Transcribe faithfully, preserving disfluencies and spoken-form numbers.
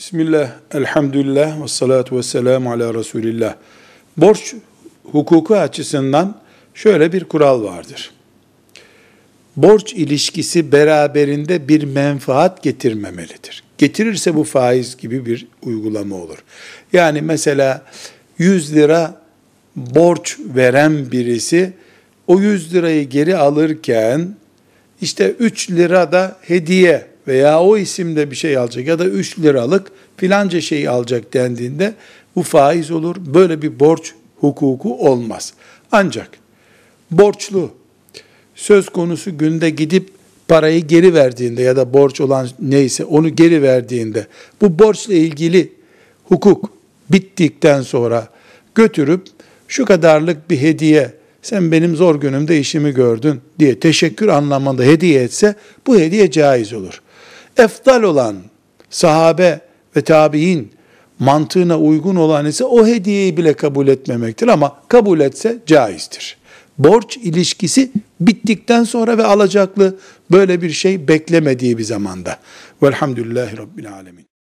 Bismillah, elhamdülillah ve salatu ve selamu ala Resulillah. Borç hukuku açısından şöyle bir kural vardır. Borç ilişkisi beraberinde bir menfaat getirmemelidir. Getirirse bu faiz gibi bir uygulama olur. Yani mesela yüz lira borç veren birisi o yüz lirayı geri alırken işte üç lira da hediye veya o isimde bir şey alacak ya da üç liralık filanca şeyi alacak dendiğinde bu faiz olur. Böyle bir borç hukuku olmaz. Ancak borçlu söz konusu günde gidip parayı geri verdiğinde ya da borç olan neyse onu geri verdiğinde bu borçla ilgili hukuk bittikten sonra götürüp şu kadarlık bir hediye, sen benim zor günümde işimi gördün diye teşekkür anlamında hediye etse bu hediye caiz olur. Efdal olan, sahabe ve tabiin mantığına uygun olan ise o hediyeyi bile kabul etmemektir ama kabul etse caizdir. Borç ilişkisi bittikten sonra ve alacaklı böyle bir şey beklemediği bir zamanda. Velhamdülillahi Rabbil Alemin.